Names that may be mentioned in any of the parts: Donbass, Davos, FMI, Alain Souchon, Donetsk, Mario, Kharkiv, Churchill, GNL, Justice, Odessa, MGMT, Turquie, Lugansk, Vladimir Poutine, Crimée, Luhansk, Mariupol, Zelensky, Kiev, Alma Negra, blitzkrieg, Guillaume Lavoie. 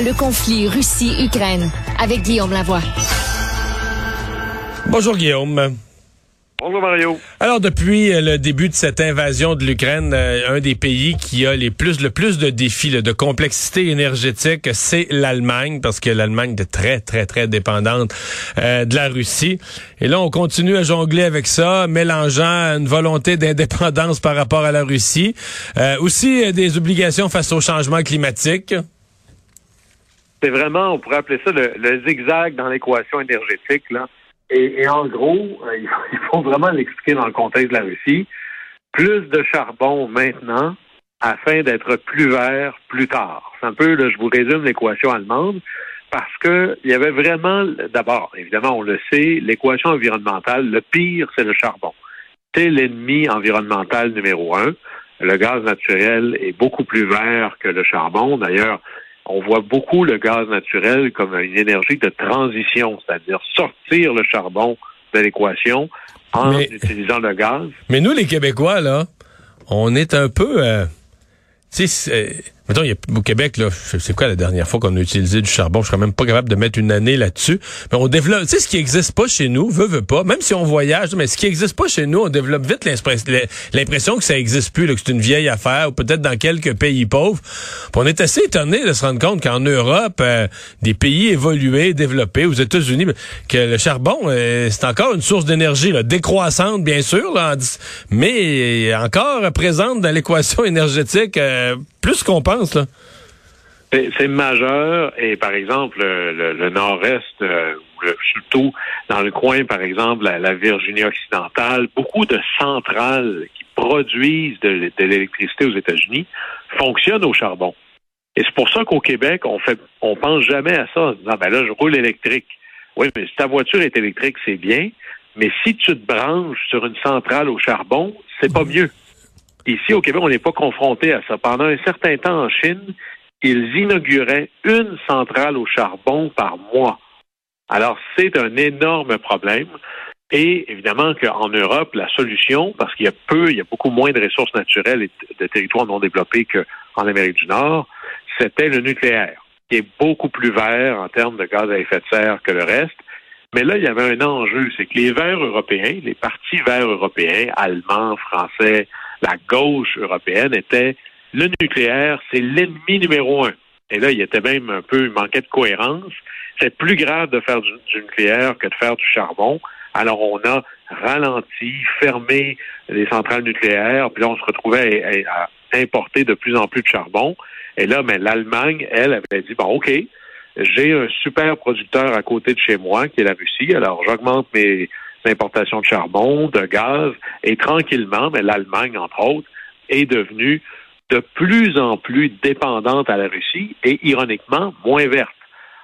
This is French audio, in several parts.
Le conflit Russie-Ukraine avec Guillaume Lavoie. Bonjour Guillaume. Bonjour Mario. Alors depuis le début de cette invasion de l'Ukraine, un des pays qui a le plus de défis, de complexité énergétique, c'est l'Allemagne, parce que l'Allemagne est très, très, très dépendante de la Russie. Et là, on continue à jongler avec ça, mélangeant une volonté d'indépendance par rapport à la Russie. Aussi des obligations face au changement climatique. C'est vraiment, on pourrait appeler ça le zigzag dans l'équation énergétique, là. Et en gros, il faut vraiment l'expliquer dans le contexte de la Russie. Plus de charbon maintenant afin d'être plus vert plus tard. C'est un peu, là, je vous résume l'équation allemande, parce que il y avait vraiment, d'abord, évidemment, on le sait, l'équation environnementale, le pire, c'est le charbon. C'est l'ennemi environnemental numéro un. Le gaz naturel est beaucoup plus vert que le charbon. D'ailleurs, on voit beaucoup le gaz naturel comme une énergie de transition, c'est-à-dire sortir le charbon de l'équation utilisant le gaz. Mais nous, les Québécois, là, on est un peu... mettons, au Québec, là, c'est quoi la dernière fois qu'on a utilisé du charbon? Je suis quand même pas capable de mettre une année là-dessus. Mais on développe... Tu sais, ce qui n'existe pas chez nous, veut pas, même si on voyage, mais ce qui n'existe pas chez nous, on développe vite l'impression que ça n'existe plus, là, que c'est une vieille affaire, ou peut-être dans quelques pays pauvres. Puis on est assez étonné de se rendre compte qu'en Europe, des pays évolués, développés, aux États-Unis, que le charbon, c'est encore une source d'énergie là, décroissante, bien sûr, là, mais encore présente dans l'équation énergétique... plus qu'on pense, là. C'est majeur, et par exemple, le nord-est, surtout dans le coin, par exemple, la Virginie occidentale, beaucoup de centrales qui produisent de l'électricité aux États-Unis fonctionnent au charbon. Et c'est pour ça qu'au Québec, on pense jamais à ça, en se disant, ben là, je roule électrique. Oui, mais si ta voiture est électrique, c'est bien, mais si tu te branches sur une centrale au charbon, c'est pas mieux. Ici, au Québec, on n'est pas confronté à ça. Pendant un certain temps, en Chine, ils inauguraient une centrale au charbon par mois. Alors, c'est un énorme problème. Et évidemment qu'en Europe, la solution, parce qu'il y a beaucoup moins de ressources naturelles et de territoires non développés qu'en Amérique du Nord, c'était le nucléaire, qui est beaucoup plus vert en termes de gaz à effet de serre que le reste. Mais là, il y avait un enjeu, c'est que les Verts européens, les partis Verts européens, allemands, français... La gauche européenne était le nucléaire, c'est l'ennemi numéro un. Et là, il était même un peu, il manquait de cohérence. C'est plus grave de faire du nucléaire que de faire du charbon. Alors, on a ralenti, fermé les centrales nucléaires, puis là, on se retrouvait à importer de plus en plus de charbon. Et là, mais l'Allemagne, elle, avait dit, bon, OK, j'ai un super producteur à côté de chez moi, qui est la Russie, alors j'augmente mes... d'importation de charbon, de gaz, et tranquillement, mais l'Allemagne, entre autres, est devenue de plus en plus dépendante à la Russie et, ironiquement, moins verte.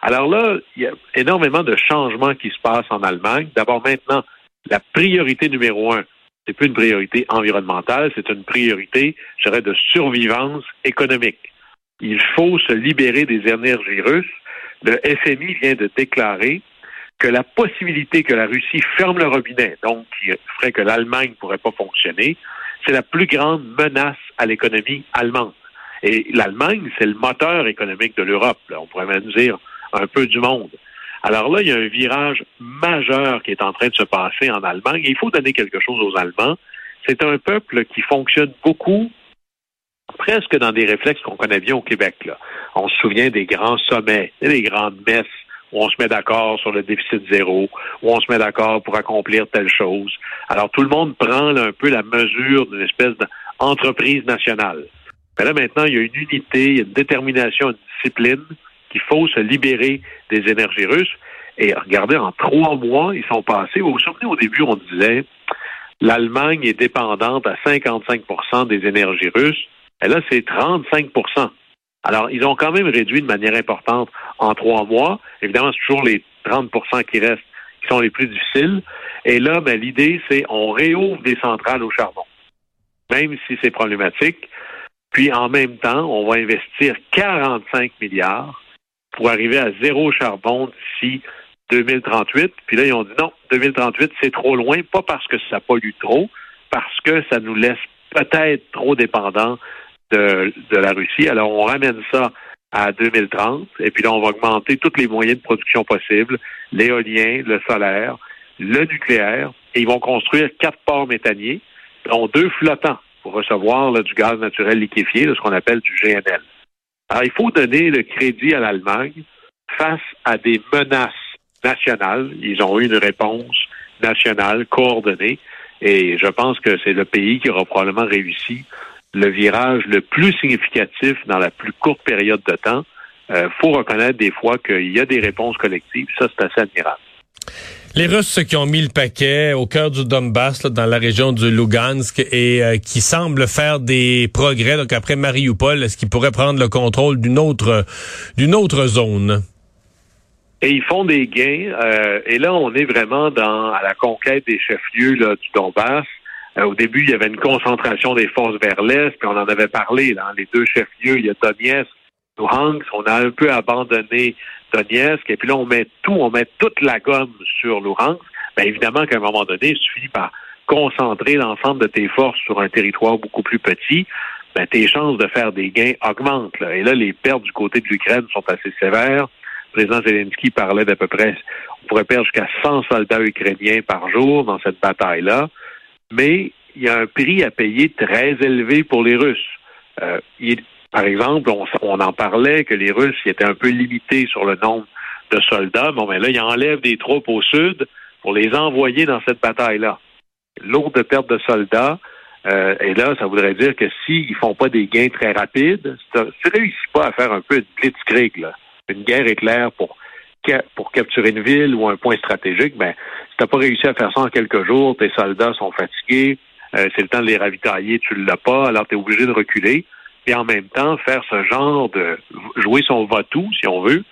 Alors là, il y a énormément de changements qui se passent en Allemagne. D'abord, maintenant, la priorité numéro un, c'est plus une priorité environnementale, c'est une priorité, je dirais, de survivance économique. Il faut se libérer des énergies russes. Le FMI vient de déclarer que la possibilité que la Russie ferme le robinet, donc qui ferait que l'Allemagne ne pourrait pas fonctionner, c'est la plus grande menace à l'économie allemande. Et l'Allemagne, c'est le moteur économique de l'Europe, là, on pourrait même dire un peu du monde. Alors là, il y a un virage majeur qui est en train de se passer en Allemagne, et il faut donner quelque chose aux Allemands. C'est un peuple qui fonctionne beaucoup, presque dans des réflexes qu'on connaît bien au Québec, là. On se souvient des grands sommets, des grandes messes, où on se met d'accord sur le déficit zéro, où on se met d'accord pour accomplir telle chose. Alors, tout le monde prend là, un peu la mesure d'une espèce d'entreprise nationale. Mais là, maintenant, il y a une unité, il y a une détermination, une discipline qu'il faut se libérer des énergies russes. Et regardez, en 3 mois, ils sont passés. Vous vous souvenez, au début, on disait l'Allemagne est dépendante à 55% des énergies russes. Et là, c'est 35%. Alors, ils ont quand même réduit de manière importante en 3 mois. Évidemment, c'est toujours les 30% qui restent qui sont les plus difficiles. Et là, ben, l'idée, c'est on réouvre des centrales au charbon, même si c'est problématique. Puis, en même temps, on va investir 45 milliards pour arriver à 0 charbon d'ici 2038. Puis là, ils ont dit non, 2038, c'est trop loin, pas parce que ça pollue trop, parce que ça nous laisse peut-être trop dépendants de la Russie. Alors, on ramène ça à 2030. Et puis là, on va augmenter tous les moyens de production possibles, l'éolien, le solaire, le nucléaire. Et ils vont construire 4 ports méthaniers, dont 2 flottants, pour recevoir du gaz naturel liquéfié, ce qu'on appelle du GNL. Alors, il faut donner le crédit à l'Allemagne face à des menaces nationales. Ils ont eu une réponse nationale, coordonnée, et je pense que c'est le pays qui aura probablement réussi le virage le plus significatif dans la plus courte période de temps. Faut reconnaître des fois qu'il y a des réponses collectives. Ça, c'est assez admirable. Les Russes qui ont mis le paquet au cœur du Donbass, là, dans la région du Lugansk, et qui semblent faire des progrès. Donc après Mariupol, est-ce qu'ils pourraient prendre le contrôle d'une autre zone? Et ils font des gains. Et là, on est vraiment à la conquête des chefs-lieux du Donbass. Au début, il y avait une concentration des forces vers l'est, puis on en avait parlé. Là, les 2 chefs-lieux, il y a Donetsk, Luhansk. On a un peu abandonné Donetsk, et puis là, on met toute la gomme sur Luhansk. Bien, évidemment qu'à un moment donné, il suffit par concentrer l'ensemble de tes forces sur un territoire beaucoup plus petit, bien, tes chances de faire des gains augmentent. Là. Et là, les pertes du côté de l'Ukraine sont assez sévères. Le président Zelensky parlait d'à peu près, on pourrait perdre jusqu'à 100 soldats ukrainiens par jour dans cette bataille-là, mais il y a un prix à payer très élevé pour les Russes. Par exemple, on en parlait que les Russes étaient un peu limités sur le nombre de soldats. Bon, mais là, ils enlèvent des troupes au sud pour les envoyer dans cette bataille-là. Lourde perte de soldats. Et là, ça voudrait dire que s'ils font pas des gains très rapides, si tu réussis pas à faire un peu de blitzkrieg, là, une guerre éclair pour capturer une ville ou un point stratégique, ben, si t'as pas réussi à faire ça en quelques jours, tes soldats sont fatigués, c'est le temps de les ravitailler, tu l'as pas, alors t'es obligé de reculer. Et en même temps, faire ce genre de jouer son va-tout, si on veut,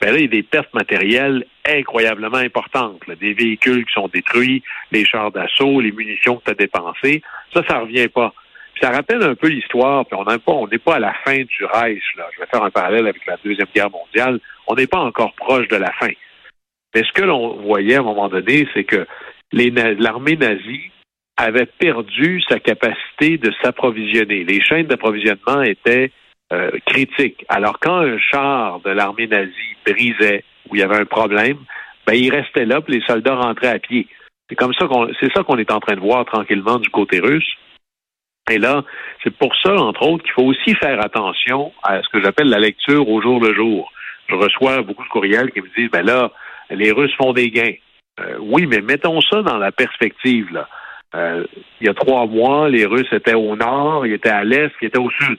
ben là, il y a des pertes matérielles incroyablement importantes. Là. Des véhicules qui sont détruits, les chars d'assaut, les munitions que tu as dépensées, ça revient pas. Puis ça rappelle un peu l'histoire, puis on n'est pas à la fin du Reich. Là. Je vais faire un parallèle avec la Deuxième Guerre mondiale. On n'est pas encore proche de la fin. Mais ce que l'on voyait à un moment donné, c'est que l'armée nazie avait perdu sa capacité de s'approvisionner. Les chaînes d'approvisionnement étaient critiques. Alors, quand un char de l'armée nazie brisait ou il y avait un problème, ben il restait là, puis les soldats rentraient à pied. C'est comme ça qu'on est en train de voir tranquillement du côté russe. Et là, c'est pour ça, entre autres, qu'il faut aussi faire attention à ce que j'appelle la lecture au jour le jour. Je reçois beaucoup de courriels qui me disent, ben là, les Russes font des gains. Oui, mais mettons ça dans la perspective, là. Il y a 3 mois, les Russes étaient au nord, ils étaient à l'est, ils étaient au sud.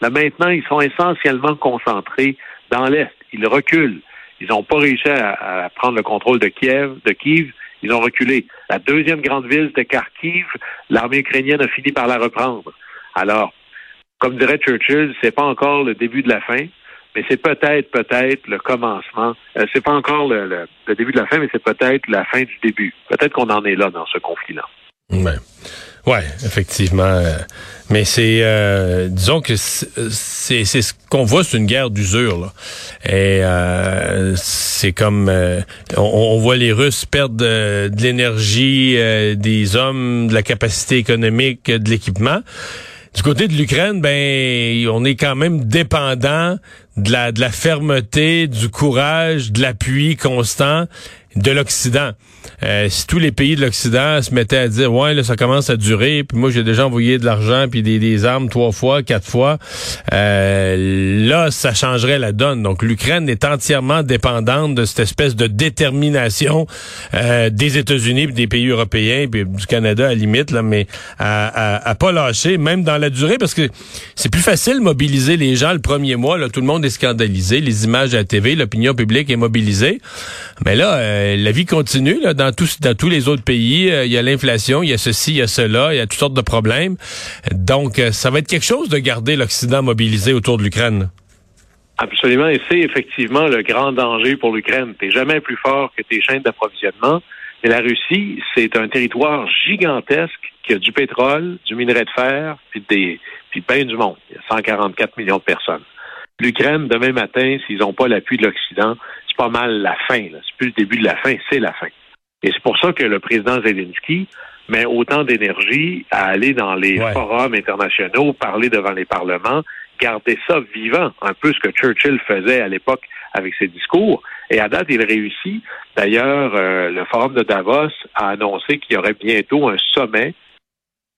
Là, maintenant, ils sont essentiellement concentrés dans l'est. Ils reculent. Ils n'ont pas réussi à prendre le contrôle de Kiev. Ils ont reculé. La deuxième grande ville, c'était Kharkiv. L'armée ukrainienne a fini par la reprendre. Alors, comme dirait Churchill, c'est pas encore le début de la fin, mais c'est peut-être le commencement. C'est pas encore le début de la fin, mais c'est peut-être la fin du début. Peut-être qu'on en est là dans ce conflit-là. Ouais, effectivement. Mais disons que c'est ce qu'on voit, c'est une guerre d'usure, là. Et c'est comme on voit les Russes perdre de l'énergie, des hommes, de la capacité économique, de l'équipement. Du côté de l'Ukraine, ben on est quand même dépendant de la fermeté, du courage, de l'appui constant de l'Occident. Si tous les pays de l'Occident se mettaient à dire « Ouais, là, ça commence à durer, puis moi, j'ai déjà envoyé de l'argent, puis des armes 3 fois, 4 fois », là, ça changerait la donne. Donc, l'Ukraine est entièrement dépendante de cette espèce de détermination des États-Unis, puis des pays européens, puis du Canada, à la limite, là, mais à pas lâcher, même dans la durée, parce que c'est plus facile mobiliser les gens le premier mois. Là, tout le monde est scandalisé, les images à la TV, l'opinion publique est mobilisée. Mais là, la vie continue là, dans tous les autres pays. Il y a l'inflation, il y a ceci, il y a cela, il y a toutes sortes de problèmes. Donc, ça va être quelque chose de garder l'Occident mobilisé autour de l'Ukraine. Absolument, et c'est effectivement le grand danger pour l'Ukraine. T'es jamais plus fort que tes chaînes d'approvisionnement. Mais la Russie, c'est un territoire gigantesque qui a du pétrole, du minerai de fer, puis ben du monde. Il y a 144 millions de personnes. L'Ukraine, demain matin, s'ils n'ont pas l'appui de l'Occident, c'est pas mal la fin. Là. C'est plus le début de la fin, c'est la fin. Et c'est pour ça que le président Zelensky met autant d'énergie à aller dans les forums internationaux, parler devant les parlements, garder ça vivant, un peu ce que Churchill faisait à l'époque avec ses discours. Et à date, il réussit. D'ailleurs, le Forum de Davos a annoncé qu'il y aurait bientôt un sommet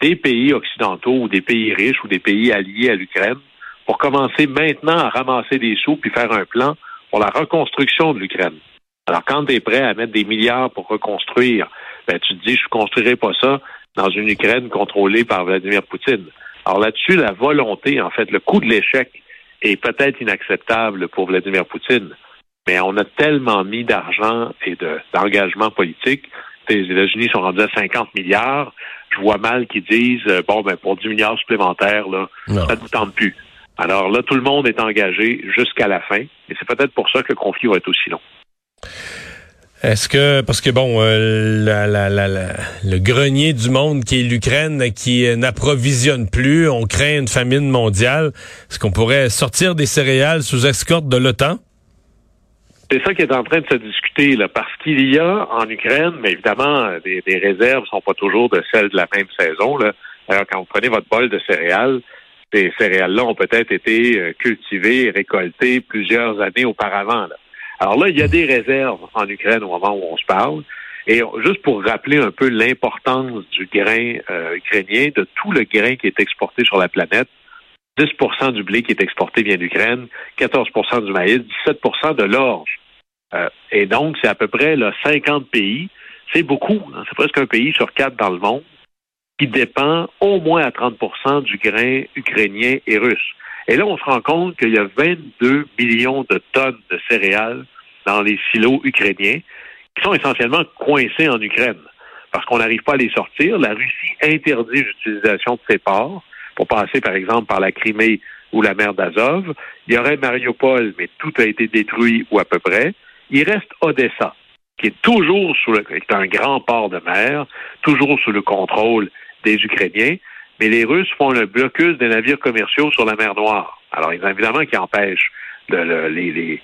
des pays occidentaux ou des pays riches ou des pays alliés à l'Ukraine pour commencer maintenant à ramasser des sous puis faire un plan pour la reconstruction de l'Ukraine. Alors, quand tu es prêt à mettre des milliards pour reconstruire, ben tu te dis, je ne construirai pas ça dans une Ukraine contrôlée par Vladimir Poutine. Alors là-dessus, la volonté, en fait, le coût de l'échec est peut-être inacceptable pour Vladimir Poutine, mais on a tellement mis d'argent et d'engagement politique. Les États-Unis sont rendus à 50 milliards. Je vois mal qu'ils disent, pour 10 milliards supplémentaires, là, ça ne nous tente plus. Alors là, tout le monde est engagé jusqu'à la fin, et c'est peut-être pour ça que le conflit va être aussi long. Est-ce que, parce que le grenier du monde qui est l'Ukraine, qui n'approvisionne plus, on craint une famine mondiale, est-ce qu'on pourrait sortir des céréales sous escorte de l'OTAN? C'est ça qui est en train de se discuter, là, parce qu'il y a en Ukraine, mais évidemment, des réserves sont pas toujours de celles de la même saison, là. Alors, quand vous prenez votre bol de céréales, ces céréales-là ont peut-être été cultivées et récoltées plusieurs années auparavant, là. Alors là, il y a des réserves en Ukraine au moment où on se parle. Et juste pour rappeler un peu l'importance du grain ukrainien, de tout le grain qui est exporté sur la planète, 10 % du blé qui est exporté vient d'Ukraine, 14 % du maïs, 17 % de l'orge. Et donc, c'est à peu près là, 50 pays. C'est beaucoup, hein? C'est presque un pays sur 4 dans le monde qui dépend au moins à 30 % du grain ukrainien et russe. Et là, on se rend compte qu'il y a 22 millions de tonnes de céréales dans les silos ukrainiens qui sont essentiellement coincés en Ukraine parce qu'on n'arrive pas à les sortir. La Russie interdit l'utilisation de ces ports pour passer, par exemple, par la Crimée ou la mer d'Azov. Il y aurait Mariupol, mais tout a été détruit ou à peu près. Il reste Odessa, qui est toujours est un grand port de mer, toujours sous le contrôle des Ukrainiens. Mais les Russes font le blocus des navires commerciaux sur la mer Noire. Alors, évidemment, qui empêchent les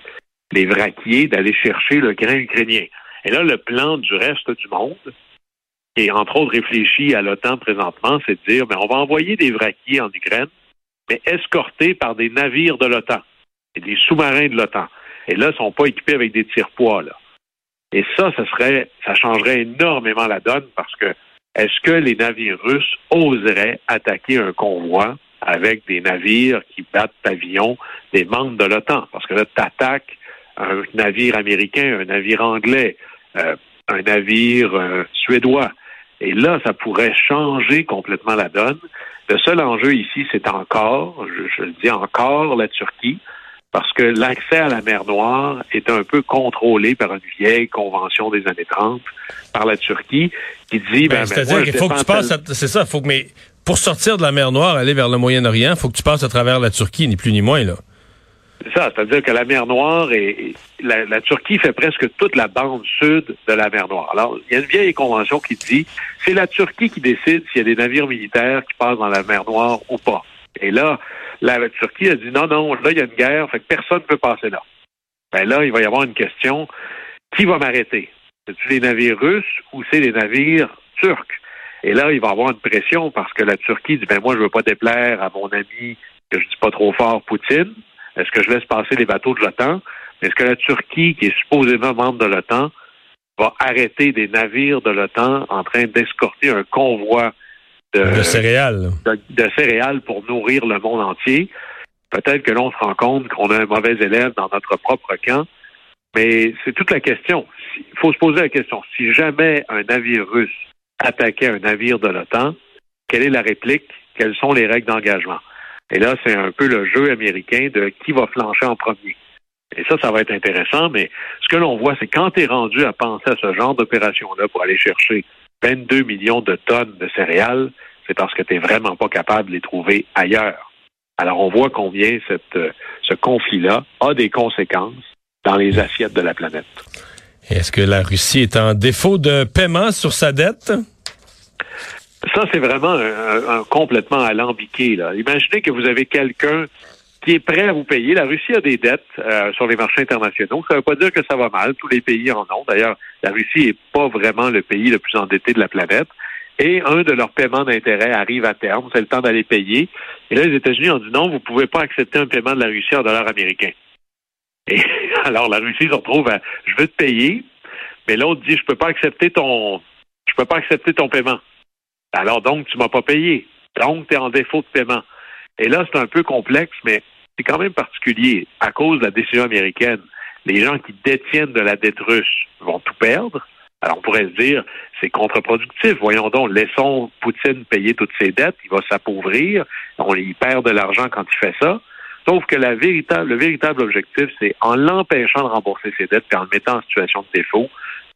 vraquiers d'aller chercher le grain ukrainien. Et là, le plan du reste du monde, qui est entre autres réfléchi à l'OTAN présentement, c'est de dire, on va envoyer des vraquiers en Ukraine, mais escortés par des navires de l'OTAN et des sous-marins de l'OTAN. Et là, ils ne sont pas équipés avec des tire-poids, là. Et ça changerait énormément la donne parce que est-ce que les navires russes oseraient attaquer un convoi avec des navires qui battent pavillon des membres de l'OTAN? Parce que là, t'attaques un navire américain, un navire anglais, un navire suédois. Et là, ça pourrait changer complètement la donne. Le seul enjeu ici, c'est encore, je le dis encore, la Turquie, parce que l'accès à la mer Noire est un peu contrôlé par une vieille convention des années 30, par la Turquie, qui dit... C'est-à-dire qu'il faut que tu passes... C'est ça, mais pour sortir de la mer Noire, aller vers le Moyen-Orient, il faut que tu passes à travers la Turquie, ni plus ni moins, là. C'est ça, c'est-à-dire que la mer Noire, la Turquie fait presque toute la bande sud de la mer Noire. Alors, il y a une vieille convention qui dit, c'est la Turquie qui décide s'il y a des navires militaires qui passent dans la mer Noire ou pas. Et là... La Turquie a dit non, là, il y a une guerre, fait que personne ne peut passer là. Ben là, il va y avoir une question, qui va m'arrêter? C'est-tu les navires russes ou c'est les navires turcs? Et là, il va y avoir une pression parce que la Turquie dit, moi, je ne veux pas déplaire à mon ami, que je dis pas trop fort, Poutine. Est-ce que je laisse passer les bateaux de l'OTAN? Est-ce que la Turquie, qui est supposément membre de l'OTAN, va arrêter des navires de l'OTAN en train d'escorter un convoi de céréales. De céréales pour nourrir le monde entier. Peut-être que l'on se rend compte qu'on a un mauvais élève dans notre propre camp, mais c'est toute la question. Il faut se poser la question. Si jamais un navire russe attaquait un navire de l'OTAN, quelle est la réplique? Quelles sont les règles d'engagement? Et là, c'est un peu le jeu américain de qui va flancher en premier. Et ça va être intéressant, mais ce que l'on voit, c'est quand tu es rendu à penser à ce genre d'opération-là pour aller chercher 22 millions de tonnes de céréales, c'est parce que tu n'es vraiment pas capable de les trouver ailleurs. Alors, on voit combien ce conflit-là a des conséquences dans les assiettes de la planète. Est-ce que la Russie est en défaut de paiement sur sa dette? Ça, c'est vraiment un complètement alambiqué, là. Imaginez que vous avez quelqu'un qui est prêt à vous payer. La Russie a des dettes sur les marchés internationaux. Ça ne veut pas dire que ça va mal. Tous les pays en ont. D'ailleurs, la Russie n'est pas vraiment le pays le plus endetté de la planète. et un de leurs paiements d'intérêt arrive à terme, c'est le temps d'aller payer. Et là, les États-Unis ont dit non, vous ne pouvez pas accepter un paiement de la Russie en dollars américains. Et alors, la Russie se retrouve à « je veux te payer », mais l'autre dit « je peux pas accepter ton paiement. » Alors donc, tu m'as pas payé. Donc, tu es en défaut de paiement. Et là, c'est un peu complexe, mais c'est quand même particulier. À cause de la décision américaine, les gens qui détiennent de la dette russe vont tout perdre. Alors, on pourrait se dire, c'est contre-productif. Voyons donc, laissons Poutine payer toutes ses dettes. Il va s'appauvrir. On y perd de l'argent quand il fait ça. Sauf que le véritable objectif, c'est en l'empêchant de rembourser ses dettes et en le mettant en situation de défaut,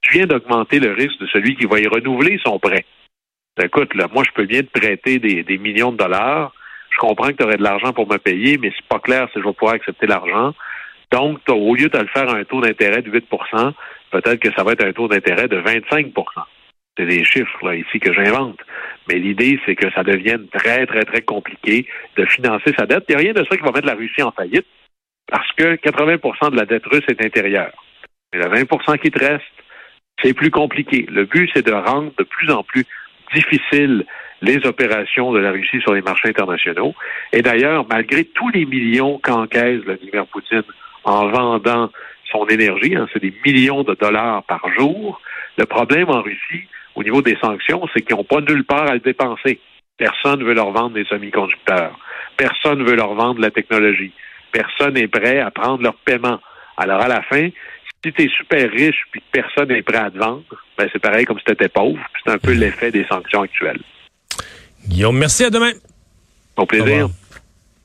tu viens d'augmenter le risque de celui qui va y renouveler son prêt. Écoute, là, moi, je peux bien te prêter des millions de dollars. Je comprends que tu aurais de l'argent pour me payer, mais c'est pas clair si je vais pouvoir accepter l'argent. Donc, au lieu de le faire à un taux d'intérêt de 8 %, peut-être que ça va être un taux d'intérêt de 25 %. C'est des chiffres là ici que j'invente. Mais l'idée, c'est que ça devienne très, très, très compliqué de financer sa dette. Il n'y a rien de ça qui va mettre la Russie en faillite, parce que 80 % de la dette russe est intérieure. Mais le 20 % qui te reste, c'est plus compliqué. Le but, c'est de rendre de plus en plus difficile les opérations de la Russie sur les marchés internationaux. Et d'ailleurs, malgré tous les millions qu'encaisse Vladimir Poutine en vendant son énergie, c'est des millions de dollars par jour, le problème en Russie, au niveau des sanctions, c'est qu'ils n'ont pas nulle part à le dépenser. Personne ne veut leur vendre des semi-conducteurs. Personne ne veut leur vendre la technologie. Personne n'est prêt à prendre leur paiement. Alors à la fin, si tu es super riche puis que personne n'est prêt à te vendre, ben c'est pareil comme si tu étais pauvre. C'est un peu l'effet des sanctions actuelles. Guillaume, merci, à demain. Au plaisir.